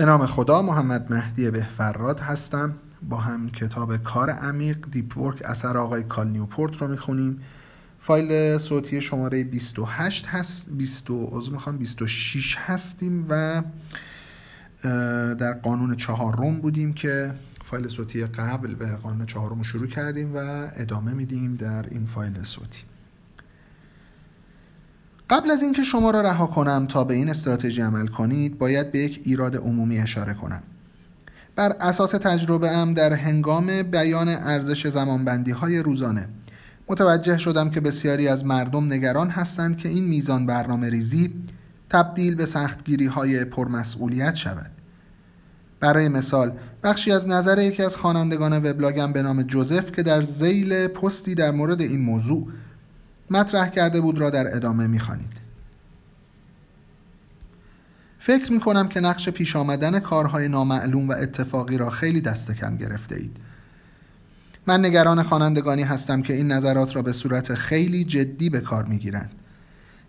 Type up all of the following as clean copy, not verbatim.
به نام خدا، محمد مهدی بهفراد هستم. با هم کتاب کار عمیق دیپ ورک اثر آقای کال نیوپورت رو میخونیم. فایل صوتی شماره 28 هست، 26 هستیم و در قانون 4 بودیم که فایل صوتی قبل به قانون 4 رو شروع کردیم و ادامه میدیم در این فایل صوتی. قبل از اینکه شما را رها کنم تا به این استراتژی عمل کنید، باید به یک ایراد عمومی اشاره کنم. بر اساس تجربه ام در هنگام بیان ارزش زمانبندی‌های روزانه، متوجه شدم که بسیاری از مردم نگران هستند که این میزان برنامه‌ریزی تبدیل به سختگیری‌های پرمسئولیت شود. برای مثال، بخشی از نظر یکی از خوانندگان وبلاگم به نام جوزف که در ذیل پستی در مورد این موضوع مطرح کرده بود را در ادامه می‌خوانید. فکر می‌کنم که نقش پیش آمدن کارهای نامعلوم و اتفاقی را خیلی دست کم گرفته اید. من نگران خوانندگانی هستم که این نظرات را به صورت خیلی جدی به کار می‌گیرند.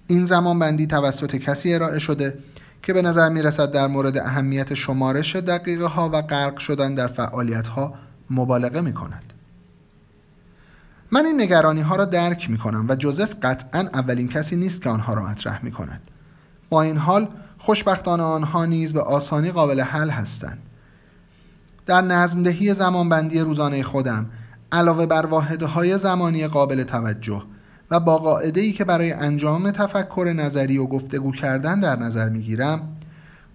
این زمانبندی توسط کسی ارائه شده که به نظر می‌رسد در مورد اهمیت شمارش دقیقه‌ها و غرق شدن در فعالیت‌ها مبالغه می‌کند. من این نگرانی ها را درک می کنم و جوزف قطعاً اولین کسی نیست که آنها را مطرح می کند. با این حال خوشبختانه آنها نیز به آسانی قابل حل هستند. در نظم‌دهی زمانبندی روزانه خودم، علاوه بر واحدهای زمانی قابل توجه و با قاعده‌ای که برای انجام تفکر نظری و گفتگو کردن در نظر می گیرم،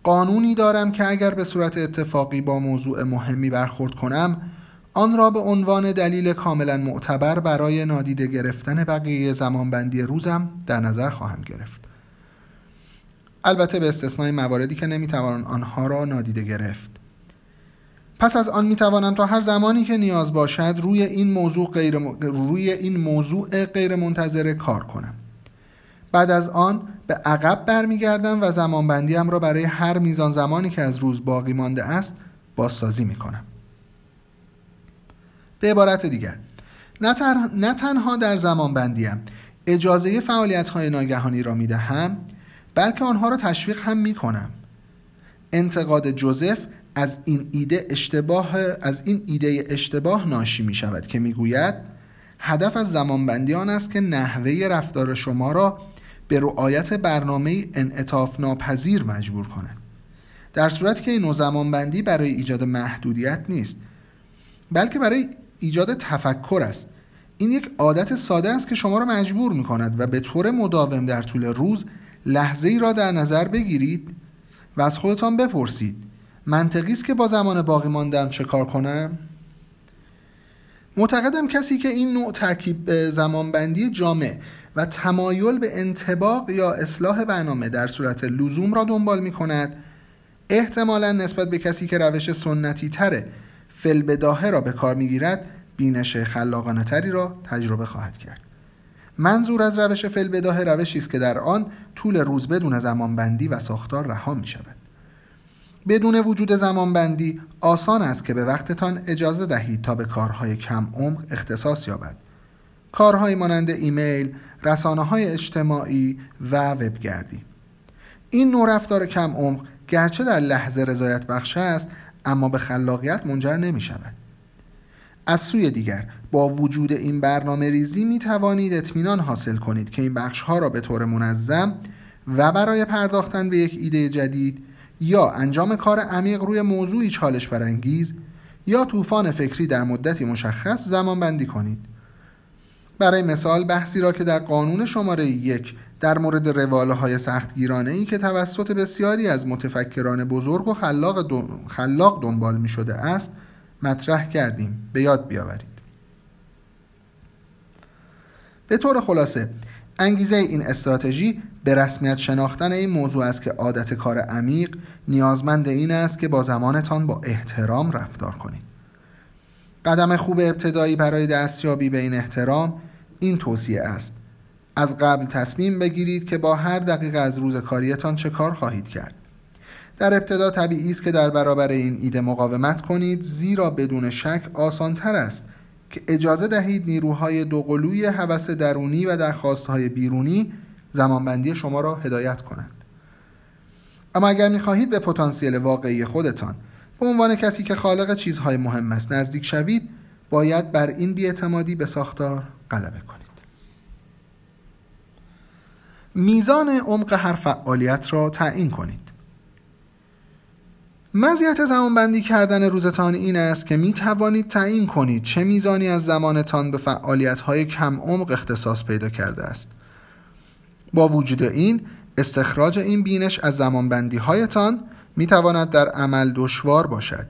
قانونی دارم که اگر به صورت اتفاقی با موضوع مهمی برخورد کنم، آن را به عنوان دلیل کاملا معتبر برای نادیده گرفتن بقیه زمانبندی روزم در نظر خواهم گرفت. البته به استثنای مواردی که نمیتوان آنها را نادیده گرفت. پس از آن میتوانم تا هر زمانی که نیاز باشد روی این موضوع غیر منتظره کار کنم. بعد از آن به عقب برمیگردم و زمانبندیم را برای هر میزان زمانی که از روز باقی مانده است بازسازی میکنم. به عبارت دیگر، نه تنها در زمان بندیم اجازه فعالیت‌های ناگهانی را می‌دهم، بلکه آنها را تشویق هم می‌کنم. انتقاد جوزف از این ایده اشتباه ناشی می‌شود که می‌گوید هدف از زمان بندی آن است که نحوه رفتار شما را به رعایت برنامه‌ای انعطاف ناپذیر مجبور کند، در صورتی که این نوع زمان بندی برای ایجاد محدودیت نیست، بلکه برای ایجاد تفکر است. این یک عادت ساده است که شما را مجبور می کند و به طور مداوم در طول روز لحظه ای را در نظر بگیرید و از خودتان بپرسید منطقی است که با زمان باقی ماندم چه کار کنم؟ معتقدم کسی که این نوع ترکیب زمانبندی جامع و تمایل به انطباق یا اصلاح برنامه در صورت لزوم را دنبال می کند، احتمالاً نسبت به کسی که روش سنتی تره فی‌البداهه را به کار می‌گیرد، بینش خلاقانه تری را تجربه خواهد کرد. منظور از روش فی‌البداهه روشی است که در آن طول روز بدون زمانبندی و ساختار رها می‌شود. بدون وجود زمانبندی آسان است که به وقتتان اجازه دهید تا به کارهای کم عمق اختصاص یابد. کارهای مانند ایمیل، رسانه‌های اجتماعی و وبگردی. این نوع رفتار کم عمق گرچه در لحظه رضایت بخش است، اما به خلاقیت منجر نمی شود. از سوی دیگر، با وجود این برنامه ریزی می توانید اطمینان حاصل کنید که این بخش ها را به طور منظم و برای پرداختن به یک ایده جدید یا انجام کار عمیق روی موضوعی چالش برانگیز یا طوفان فکری در مدتی مشخص زمان بندی کنید. برای مثال، بحثی را که در قانون شماره 1 در مورد رواله های سختگیرانه‌ای که توسط بسیاری از متفکران بزرگ و خلاق دنبال می شده است مطرح کردیم به یاد بیاورید. به طور خلاصه، انگیزه این استراتژی به رسمیت شناختن این موضوع است که عادت کار عمیق نیازمند این است که با زمانتان با احترام رفتار کنید. قدم خوب ابتدایی برای دستیابی به این احترام این توصیه است: از قبل تصمیم بگیرید که با هر دقیقه از روز کاریتان چه کار خواهید کرد. در ابتدا طبیعی است که در برابر این ایده مقاومت کنید، زیرا بدون شک آسان‌تر است که اجازه دهید نیروهای دوقلوی هوس درونی و درخواست‌های بیرونی زمانبندی شما را هدایت کنند. اما اگر می‌خواهید به پتانسیل واقعی خودتان به عنوان کسی که خالق چیزهای مهم است نزدیک شوید، باید بر این بی‌اعتمادی به ساختار غلبه کنید. میزان عمق هر فعالیت را تعیین کنید. مزیت زمانبندی کردن روزتان این است که می توانید تعیین کنید چه میزانی از زمانتان به فعالیت‌های کم عمق اختصاص پیدا کرده است. با وجود این، استخراج این بینش از زمانبندی‌هایتان می تواند در عمل دشوار باشد،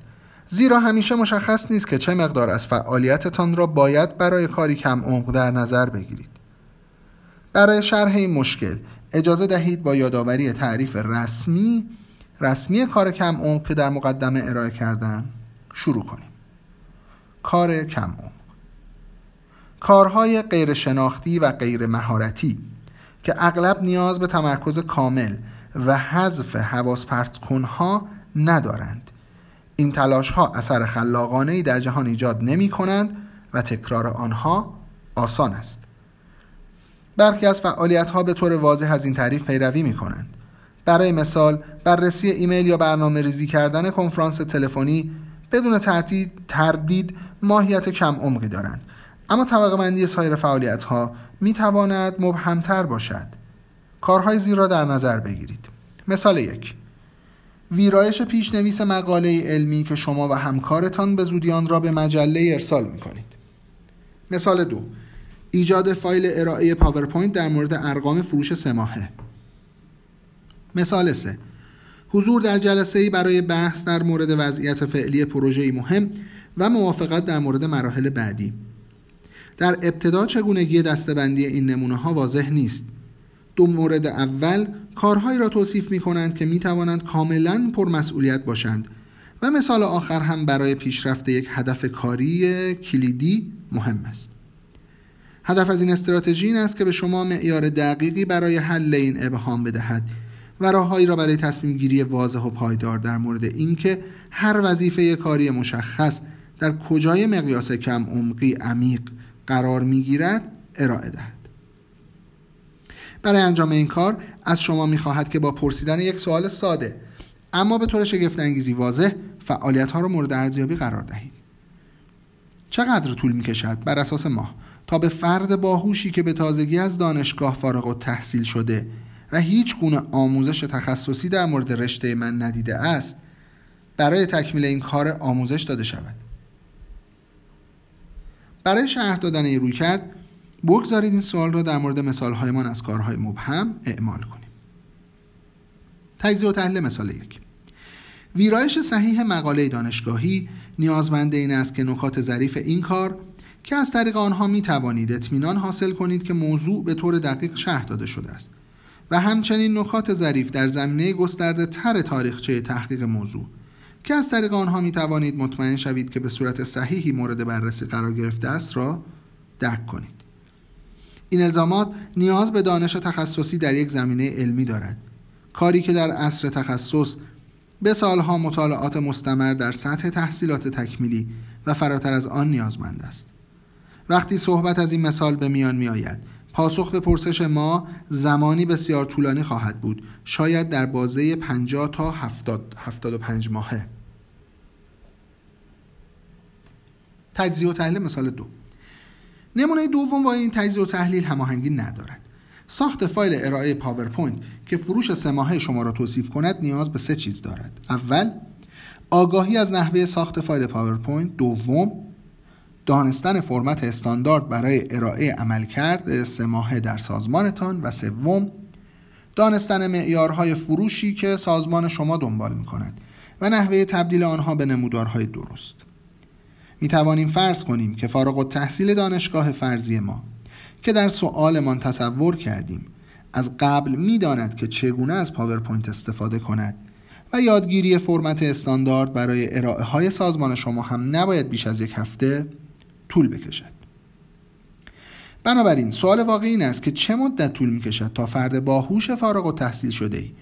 زیرا همیشه مشخص نیست که چه مقدار از فعالیتتان را باید برای کاری کم عمق در نظر بگیرید. برای شرح این مشکل، اجازه دهید با یادآوری تعریف رسمی کار کم عمق که در مقدمه ارائه کردم شروع کنیم. کار کم عمق، کارهای غیر شناختی و غیر مهارتی که اغلب نیاز به تمرکز کامل و حذف حواس پرت کنها ندارند. این تلاش ها اثر خلاقانه‌ای در جهان ایجاد نمی کنند و تکرار آنها آسان است. برخی از فعالیت ها به طور واضح از این تعریف پیروی می کنند. برای مثال، بررسی ایمیل یا برنامه ریزی کردن کنفرانس تلفنی بدون تردید ماهیت کم عمقی دارند، اما طبقه بندی سایر فعالیت ها می تواند مبهمتر باشد. کارهای زیر را در نظر بگیرید. مثال 1: ویرایش پیشنویس مقاله علمی که شما و همکارتان به زودی آن را به مجله ارسال می کنید. مثال 2: ایجاد فایل ارائه پاورپوینت در مورد ارقام فروش سه‌ماهه. مثال 3: حضور در جلسه‌ای برای بحث در مورد وضعیت فعلی پروژه‌ای مهم و موافقت در مورد مراحل بعدی. در ابتدا چگونگی دسته‌بندی این نمونه‌ها واضح نیست. دو مورد اول کارهایی را توصیف می‌کنند که می‌توانند کاملاً پرمسئولیت باشند و مثال آخر هم برای پیشرفت یک هدف کاری کلیدی مهم است. هدف از این استراتژی این است که به شما معیار دقیقی برای حل این ابهام بدهد و راههایی را برای تصمیم گیری واضح و پایدار در مورد اینکه هر وظیفه کاری مشخص در کجای مقیاس کم عمقی عمیق قرار می‌گیرد ارائه دهد. برای انجام این کار از شما می‌خواهد که با پرسیدن یک سوال ساده اما به طور شگفت‌انگیزی واضح فعالیت‌ها را مورد ارزیابی قرار دهید. چقدر طول می‌کشد بر اساس ماه تا به فرد باهوشی که به تازگی از دانشگاه فارغ التحصیل شده و هیچ گونه آموزش تخصصی در مورد رشته من ندیده است برای تکمیل این کار آموزش داده شود؟ برای شرح دادن این رویکرد، بگذارید این سوال را در مورد مثال‌هایمان از کارهای مبهم اعمال کنیم. تجزیه و تحلیل مثال 1: ویرایش صحیح مقاله دانشگاهی نیازمند این است که نکات ظریف این کار که از طریق آنها می توانید اطمینان حاصل کنید که موضوع به طور دقیق شرح داده شده است و همچنین نکات ظریف در زمینه گسترده تر تاریخچه تحقیق موضوع که از طریق آنها می توانید مطمئن شوید که به صورت صحیحی مورد بررسی قرار گرفته است را درک کنید. این الزامات نیاز به دانش تخصصی در یک زمینه علمی دارد، کاری که در عصر تخصص به سالها مطالعات مستمر در سطح تحصیلات تکمیلی و فراتر از آن نیازمند است. وقتی صحبت از این مثال به میان می آید، پاسخ به پرسش ما زمانی بسیار طولانی خواهد بود، شاید در بازه 50 تا 75 ماهه. تجزیه و تحلیل مثال 2: نمونه دوم با این تجزیه و تحلیل هماهنگی ندارد. ساخت فایل ارائه پاورپوینت که فروش سه‌ماهه شما را توصیف کند نیاز به 3 چیز دارد. اول، آگاهی از نحوه ساخت فایل پاورپوینت. دوم، دانستن فرمت استاندارد برای ارائه عملکرد سه‌ماهه در سازمانتان. و سوم، دانستن معیارهای فروشی که سازمان شما دنبال می‌کند و نحوه تبدیل آنها به نمودارهای درست. می توانیم فرض کنیم که فارغ التحصیل دانشگاه فرضی ما که در سؤالمان تصور کردیم از قبل می داند که چگونه از پاورپوینت استفاده کند و یادگیری فرمت استاندارد برای ارائه های سازمان شما هم نباید بیش از 1 هفته طول بکشد. بنابراین سوال واقعی این است که چه مدت طول می کشد تا فرد باهوش فارغ التحصیل شده ای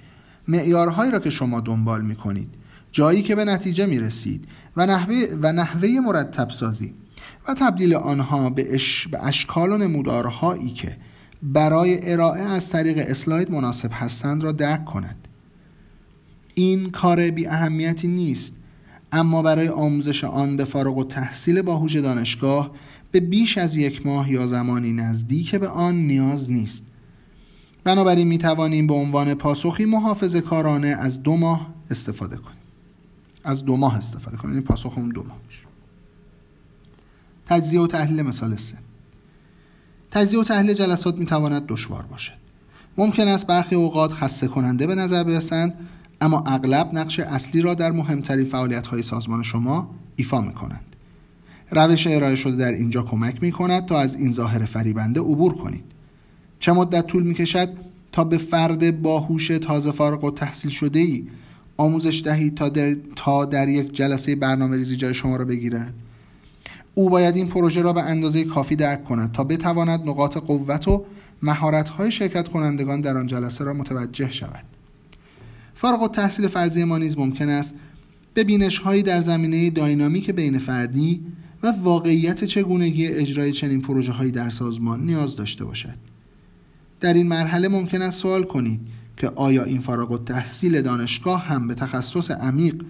معیارهایی را که شما دنبال می کنید، جایی که به نتیجه می رسید و نحوه مرتب سازی و تبدیل آنها به اشکال و نمودارهایی که برای ارائه از طریق اسلاید مناسب هستند را درک کند. این کار بی اهمیتی نیست، اما برای آموزش آن به فارغ التحصیل باهوش دانشگاه به بیش از 1 ماه یا زمانی نزدیک به آن نیاز نیست. بنابراین می توانیم به عنوان پاسخی محافظه کارانه از 2 ماه استفاده کنیم. این پاسخ اون 2 ماه میشه. تجزیه و تحلیل مثال 3. تجزیه و تحلیل جلسات می تواند دشوار باشد. ممکن است برخی اوقات خسته کننده به نظر برسند، اما اغلب نقش اصلی را در مهمترین فعالیت‌های سازمان شما ایفا می‌کنند. روش ارائه شده در اینجا کمک می‌کند تا از این ظاهر فریبنده عبور کنید. چه مدت طول می‌کشد تا به فرد باهوش تازه فارغ التحصیل شده‌ای آموزش دهید تا در یک جلسه برنامه‌ریزی جای شما را بگیرد؟ او باید این پروژه را به اندازه کافی درک کند تا بتواند نقاط قوت و مهارت‌های شرکت کنندگان در آن جلسه را متوجه شود. فارغ التحصیل فرضی ما نیز ممکن است به بینش‌هایی در زمینه داینامیک بین فردی و واقعیت چگونگی اجرای چنین پروژه‌هایی در سازمان نیاز داشته باشد. در این مرحله ممکن است سوال کنید که آیا این فارغ التحصیل دانشگاه هم به تخصص عمیق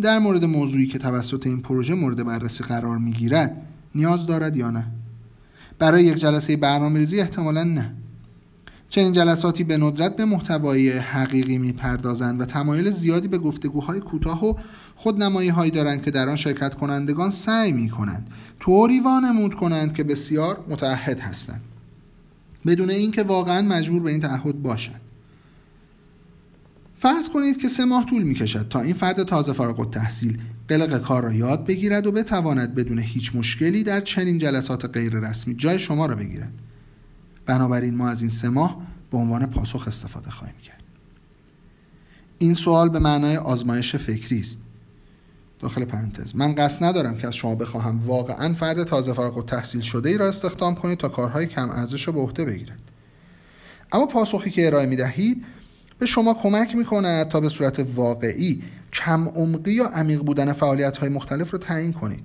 در مورد موضوعی که توسط این پروژه مورد بررسی قرار می‌گیرد نیاز دارد یا نه. برای یک جلسه برنامه‌ریزی احتمالاً نه. چنین جلساتی به ندرت به محتوای حقیقی می‌پردازند و تمایل زیادی به گفتگوهای کوتاه و خودنمایی‌هایی دارند که در آن شرکت کنندگان سعی می‌کنند طوری وانمود کنند که بسیار متعهد هستند، بدون اینکه واقعاً مجبور به این تعهد باشند. فرض کنید که 3 ماه طول می‌کشد تا این فرد تازه فارغ التحصیل قلق کار را یاد بگیرد و بتواند بدون هیچ مشکلی در چنین جلسات غیررسمی جای شما را بگیرد. بنابراین ما از این 3 ماه به عنوان پاسخ استفاده خواهیم کرد. این سوال به معنای آزمایش فکری است. داخل پرانتز، من قصد ندارم که از شما بخواهم واقعاً فرد تازه فارغ التحصیل شده ای را استخدام کنید تا کارهای کم ارزش را به عهده بگیرد. اما پاسخی که ارائه می‌دهید به شما کمک می‌کند تا به صورت واقعی کم عمقی یا عمیق بودن فعالیت‌های مختلف را تعیین کنید.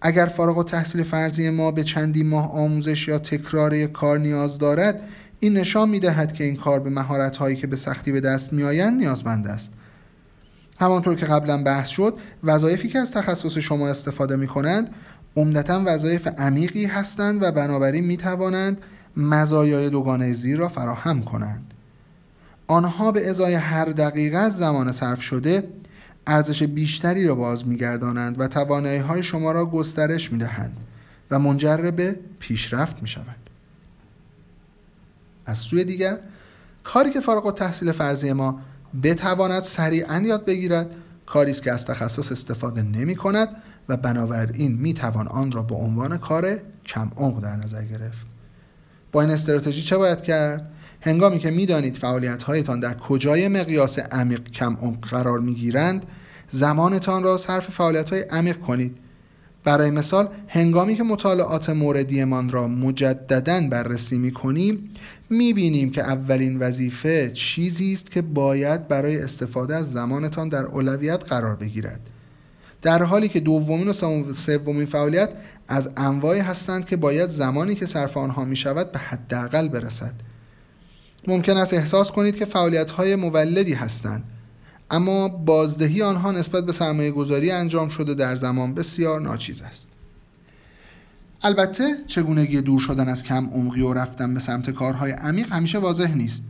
اگر فارغ التحصیل فرضی ما به چندی ماه آموزش یا تکرار یک کار نیاز دارد، این نشان می‌دهد که این کار به مهارت‌هایی که به سختی به دست می‌آیند نیازمند است. همانطور که قبلا بحث شد، وظایفی که از تخصص شما استفاده می‌کنند عمدتاً وظایف عمیقی هستند و بنابراین می‌توانند مزایای دوگانه زیر را فراهم کنند. آنها به ازای هر دقیقه از زمان صرف شده ارزش بیشتری را باز می‌گردانند و توانایی‌های شما را گسترش می‌دهند و منجر به پیشرفت می‌شوند. از سوی دیگر، کاری که فارغ التحصیل فرضی ما بتواند سریعاً یاد بگیرد، کاری است که از تخصص استفاده نمی‌کند و بنابراین می‌توان آن را به عنوان کار کم عمق در نظر گرفت. با این استراتژی چه باید کرد؟ هنگامی که می‌دانید فعالیت‌هایتان در کجای مقیاس عمیق کم عمق قرار می‌گیرند، زمانتان را صرف فعالیت‌های عمیق کنید. برای مثال، هنگامی که مطالعات موردیمان را مجدداً بررسی می‌کنیم، می‌بینیم که اولین وظیفه چیزی است که باید برای استفاده از زمانتان در اولویت قرار بگیرد، در حالی که دومین و سومین فعالیت از انواعی هستند که باید زمانی که صرف آنها می‌شود به حداقل برسد. ممکن است احساس کنید که فعالیت‌های مولدی هستند، اما بازدهی آنها نسبت به سرمایه‌گذاری انجام شده در زمان بسیار ناچیز است. البته چگونگی دور شدن از کم عمقی و رفتن به سمت کارهای عمیق همیشه واضح نیست.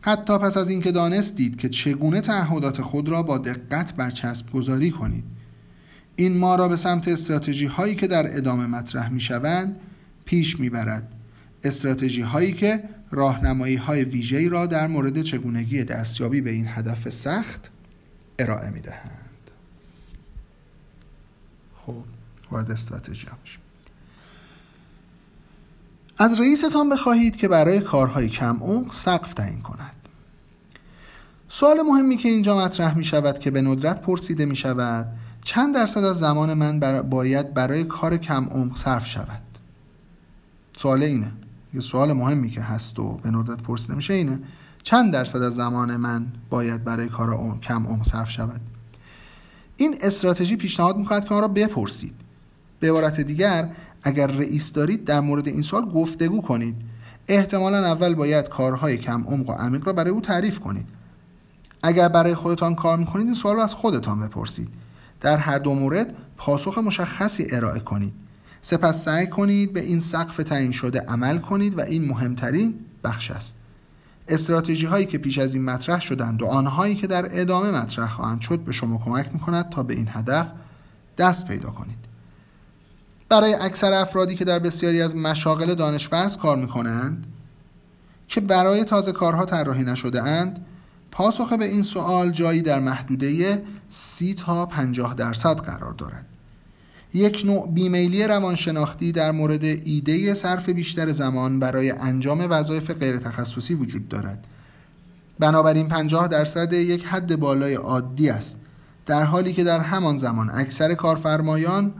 حتی پس از اینکه دانستید که چگونه تعهدات خود را با دقت برچسب گذاری کنید، این ما را به سمت استراتژی‌هایی که در ادامه مطرح می‌شوند پیش می‌برد. استراتژی‌هایی که راهنمایی‌های ویژه‌ای را در مورد چگونگی دستیابی به این هدف سخت ارائه می‌دهند. خب، وارد استراتژی می‌شیم. از رئیستان بخواهید که برای کارهای کم عمق سقف تعیین کند. سوال مهمی که اینجا مطرح می‌شود که به ندرت پرسیده می‌شود، چند درصد از زمان من باید برای کار کم عمق صرف شود؟ سوال اینه. یه سوال مهمی که هست و به ندرت پرسیده میشه اینه، چند درصد از زمان من باید برای کار کم عمق صرف شود؟ این استراتژی پیشنهاد میکند که آن را بپرسید. به عبارت دیگر، اگر رئیس دارید در مورد این سوال گفتگو کنید. احتمالاً اول باید کارهای کم عمق و عمیق را برای او تعریف کنید. اگر برای خودتان کار میکنید این سوال رو از خودتان بپرسید. در هر دو مورد پاسخ مشخصی ارائه کنید. سپس سعی کنید به این سقف تعیین شده عمل کنید و این مهمترین بخش است. استراتژی هایی که پیش از این مطرح شدند و آنهایی که در ادامه مطرح خواهند شد به شما کمک میکند تا به این هدف دست پیدا کنید. برای اکثر افرادی که در بسیاری از مشاغل دانشورز کار میکنند که برای تازه کارها طراحی نشده اند، پاسخ به این سوال جایی در محدوده 30% تا 50% قرار دارد. یک نوع بیمیلی روانشناختی در مورد ایده صرف بیشتر زمان برای انجام وظایف غیر تخصصی وجود دارد. بنابراین 50% یک حد بالای عادی است، در حالی که در همان زمان اکثر کارفرمایان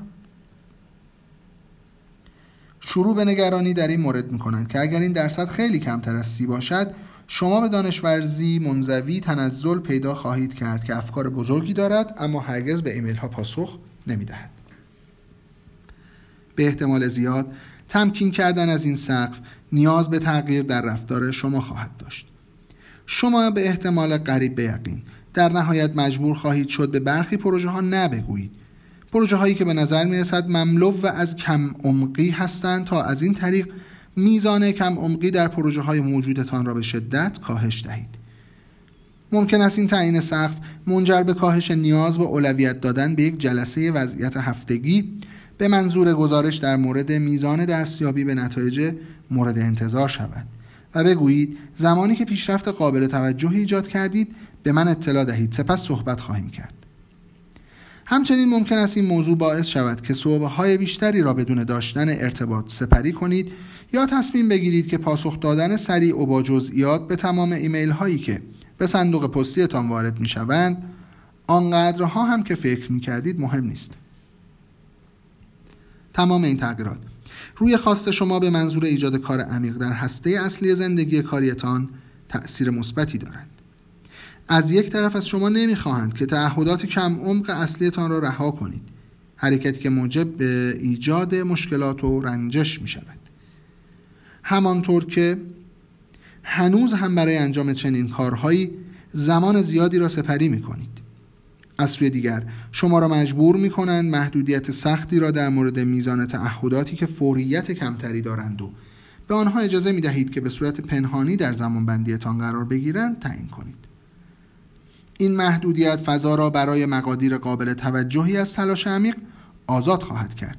شروع به نگرانی در این مورد می‌کنند که اگر این درصد خیلی کمتر از 30 باشد، شما به دانشورزی منزوی تنزل پیدا خواهید کرد که افکار بزرگی دارد اما هرگز به ایمیل‌ها پاسخ نمی‌دهد. به احتمال زیاد تمکین کردن از این سقف نیاز به تغییر در رفتار شما خواهد داشت. شما به احتمال قریب به یقین در نهایت مجبور خواهید شد به برخی پروژه ها نبگویید. پروژه هایی که به نظر می رسد مملو و از کم عمقی هستند تا از این طریق میزان کم عمقی در پروژه های موجودتان را به شدت کاهش دهید. ممکن است این تعیین سقف منجر به کاهش نیاز به اولویت دادن به یک جلسه وضعیت هفتگی به منظور گزارش در مورد میزان دستیابی به نتایج مورد انتظار شود و بگویید زمانی که پیشرفت قابل توجهی ایجاد کردید به من اطلاع دهید، سپس صحبت خواهیم کرد. همچنین ممکن است این موضوع باعث شود که صحبت‌های بیشتری را بدون داشتن ارتباط سپری کنید یا تصمیم بگیرید که پاسخ دادن سریع و با جزئیات به تمام ایمیل هایی که به صندوق پستیتان وارد می شوند آنقدرها هم که فکر می کردید مهم نیست. تمام این تغییرات روی خواست شما به منظور ایجاد کار عمیق در هسته اصلی زندگی کاریتان تأثیر مثبتی دارند. از یک طرف از شما نمیخواهند که تعهدات کم عمق اصلیتان را رها کنید، حرکتی که موجب ایجاد مشکلات و رنجش می شود. همانطور که هنوز هم برای انجام چنین کارهایی زمان زیادی را سپری می کنید. از سوی دیگر شما را مجبور می کنند محدودیت سختی را در مورد میزان تعهداتی که فوریت کمتری دارند و به آنها اجازه می دهید که به صورت پنهانی در زمان بندیتان قرار بگیرند تعیین کنید. این محدودیت فضا را برای مقادیر قابل توجهی از تلاش عمیق آزاد خواهد کرد.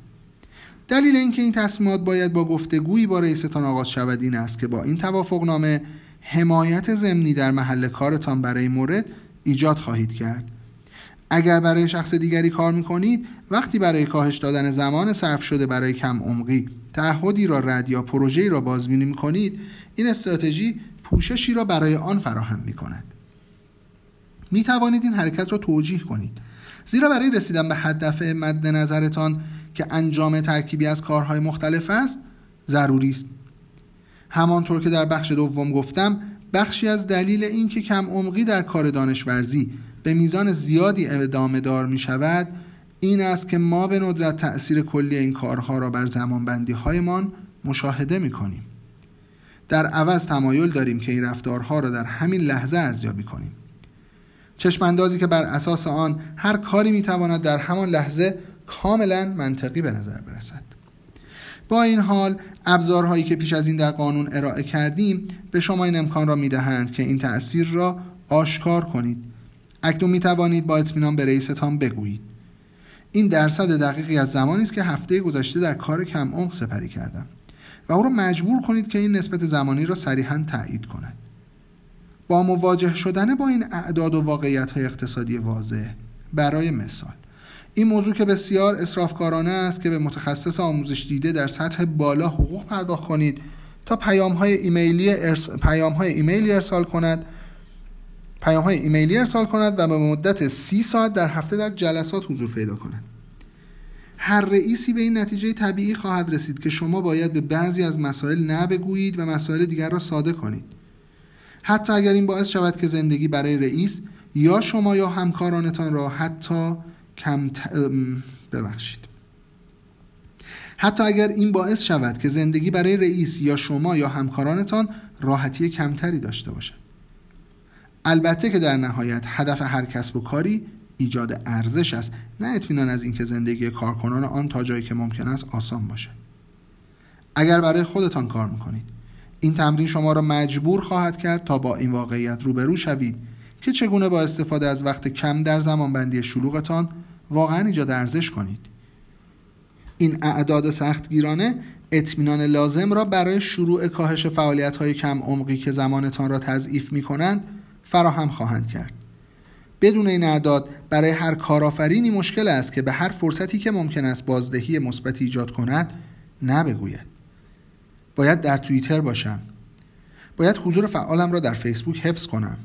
دلیل اینکه این تصمیمات باید با گفتگویی با رئیستان آغاز شود این است که با این توافقنامه حمایت ضمنی در محل کارتان برای مورد ایجاد خواهید کرد. اگر برای شخص دیگری کار می‌کنید، وقتی برای کاهش دادن زمان صرف شده برای کم عمقی تعهدی را رد یا پروژه‌ای را بازبینی می‌کنید، این استراتژی پوششی را برای آن فراهم می‌کند. می‌توانید این حرکت را توجیه کنید، زیرا برای رسیدن به هدف مد نظرتان که انجام ترکیبی از کارهای مختلف است، ضروری است. همانطور که در بخش دوم گفتم، بخشی از دلیل این که کم عمقی در کار دانشورزی به میزان زیادی ادامه دار می شود این است که ما به ندرت تأثیر کلی این کارها را بر زمانبندی هایمان مشاهده می کنیم. در عوض تمایل داریم که این رفتارها را در همین لحظه ارزیابی کنیم. چشماندازی که بر اساس آن هر کاری می تواند در همان لحظه کاملا منطقی به نظر برسد. با این حال ابزارهایی که پیش از این در قانون ارائه کردیم به شما این امکان را می دهند که این تأثیر را آشکار کنید. اکنون می توانید با اطمینان به رئیستان بگویید این درصد دقیقی از زمانی است که هفته گذشته در کار کم عمق سپری کردم و او را مجبور کنید که این نسبت زمانی را صریحاً تایید کند. با مواجه شدن با این اعداد و واقعیت‌های اقتصادی واضح، برای مثال این موضوع که بسیار اسرافکارانه است که به متخصص آموزش دیده در سطح بالا حقوق پرداخت کنید تا پیام‌های ایمیلی ارسال کند و به مدت 30 ساعت در هفته در جلسات حضور پیدا کند. هر رئیسی به این نتیجه طبیعی خواهد رسید که شما باید به بعضی از مسائل نه بگویید و مسائل دیگر را ساده کنید. حتی اگر این باعث شود که زندگی برای رئیس یا شما یا همکارانتان را حتی اگر این باعث شود که زندگی برای رئیس یا شما یا همکارانتان راحتی کمتری داشته باشد. البته که در نهایت هدف هر کسب و کاری ایجاد ارزش است، نه اطمینان از اینکه زندگی کارکنان آن تا جایی که ممکن است آسان باشه. اگر برای خودتان کار میکنید، این تمرین شما را مجبور خواهد کرد تا با این واقعیت روبرو شوید که چگونه با استفاده از وقت کم در زمانبندی شلوغتان واقعا ایجاد ارزش کنید. این اعداد سختگیرانه اطمینان لازم را برای شروع کاهش فعالیت‌های کم عمقی که زمانتان را تضعیف می‌کنند فراهم خواهند کرد. بدون این اعداد برای هر کارآفرینی مشکل است که به هر فرصتی که ممکن است بازدهی مثبتی ایجاد کند نبگوید. باید در توییتر باشم. باید حضور فعالم را در فیسبوک حفظ کنم.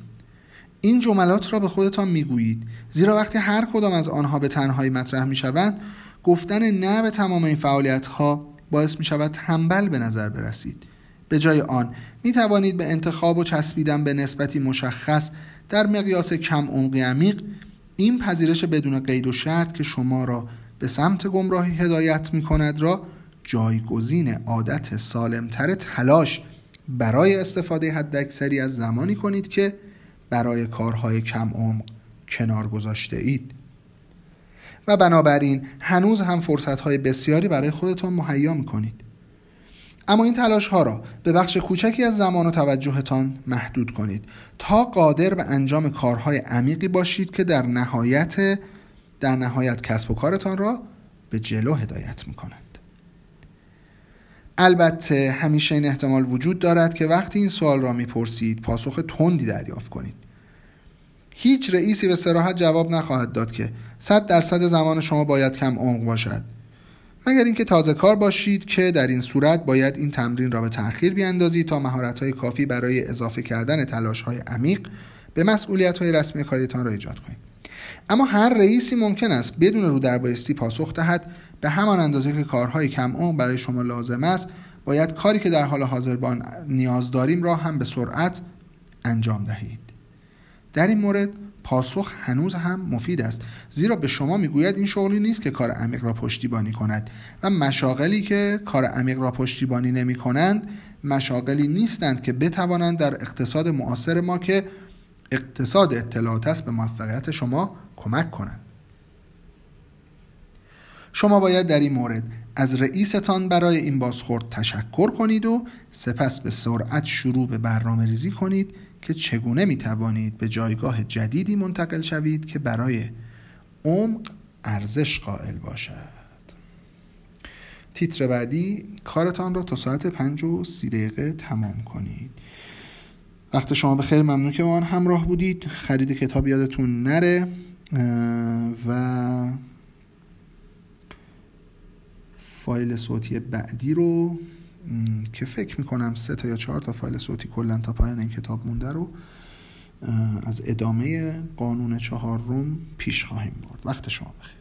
این جملات را به خودتان میگویید، زیرا وقتی هر کدام از آنها به تنهایی مطرح میشوند، گفتن نه به تمام این فعالیت‌ها باعث میشود تنبل به نظر برسید. به جای آن میتوانید به انتخاب و چسبیدن به نسبتی مشخص در مقیاس کم عمقی عمیق، این پذیرش بدون قید و شرط که شما را به سمت گمراهی هدایت میکند را جایگزین عادت سالمتر تلاش برای استفاده حداکثری از زمانی کنید که برای کارهای کم عمق کنار گذاشته اید. و بنابراین هنوز هم فرصت‌های بسیاری برای خودتان مهیا می‌کنید، اما این تلاش‌ها را به بخش کوچکی از زمان و توجهتان محدود کنید تا قادر به انجام کارهای عمیقی باشید که در نهایت کسب و کارتان را به جلو هدایت می‌کنند. البته همیشه این احتمال وجود دارد که وقتی این سوال را میپرسید پاسخ تندی دریافت کنید. هیچ رئیسی به صراحت جواب نخواهد داد که 100% زمان شما باید کم عمق باشد، مگر اینکه تازه کار باشید که در این صورت باید این تمرین را به تأخیر بیاندازید تا مهارت‌های کافی برای اضافه کردن تلاش‌های عمیق به مسئولیت‌های رسمی کاریتان را ایجاد کنید. اما هر رئیسی ممکن است بدون رو دربایستی پاسخ دهد به همان اندازه که کارهای کم عمق برای شما لازم است، باید کاری که در حال حاضر به آن نیاز داریم را هم به سرعت انجام دهید. در این مورد پاسخ هنوز هم مفید است، زیرا به شما میگوید این شغلی نیست که کار عمیق را پشتیبانی کند و مشاغلی که کار عمیق را پشتیبانی نمی کنند مشاغلی نیستند که بتوانند در اقتصاد معاصر ما که اقتصاد اطلاعات است به موفقیت شما کمک کنند. شما باید در این مورد از رئیستان برای این بازخورد تشکر کنید و سپس به سرعت شروع به برنامه ریزی کنید که چگونه می توانید به جایگاه جدیدی منتقل شوید که برای عمق ارزش قائل باشد. تیتر بعدی: کارتان را تا ساعت 5:30 تمام کنید. وقت شما بخیر. ممنون که با من همراه بودید. خرید کتاب یادتون نره و فایل صوتی بعدی رو که فکر میکنم 3 یا 4 تا فایل صوتی کلن تا پایان این کتاب مونده رو از ادامه قانون 4 پیش خواهیم برد. وقت شما بخیر.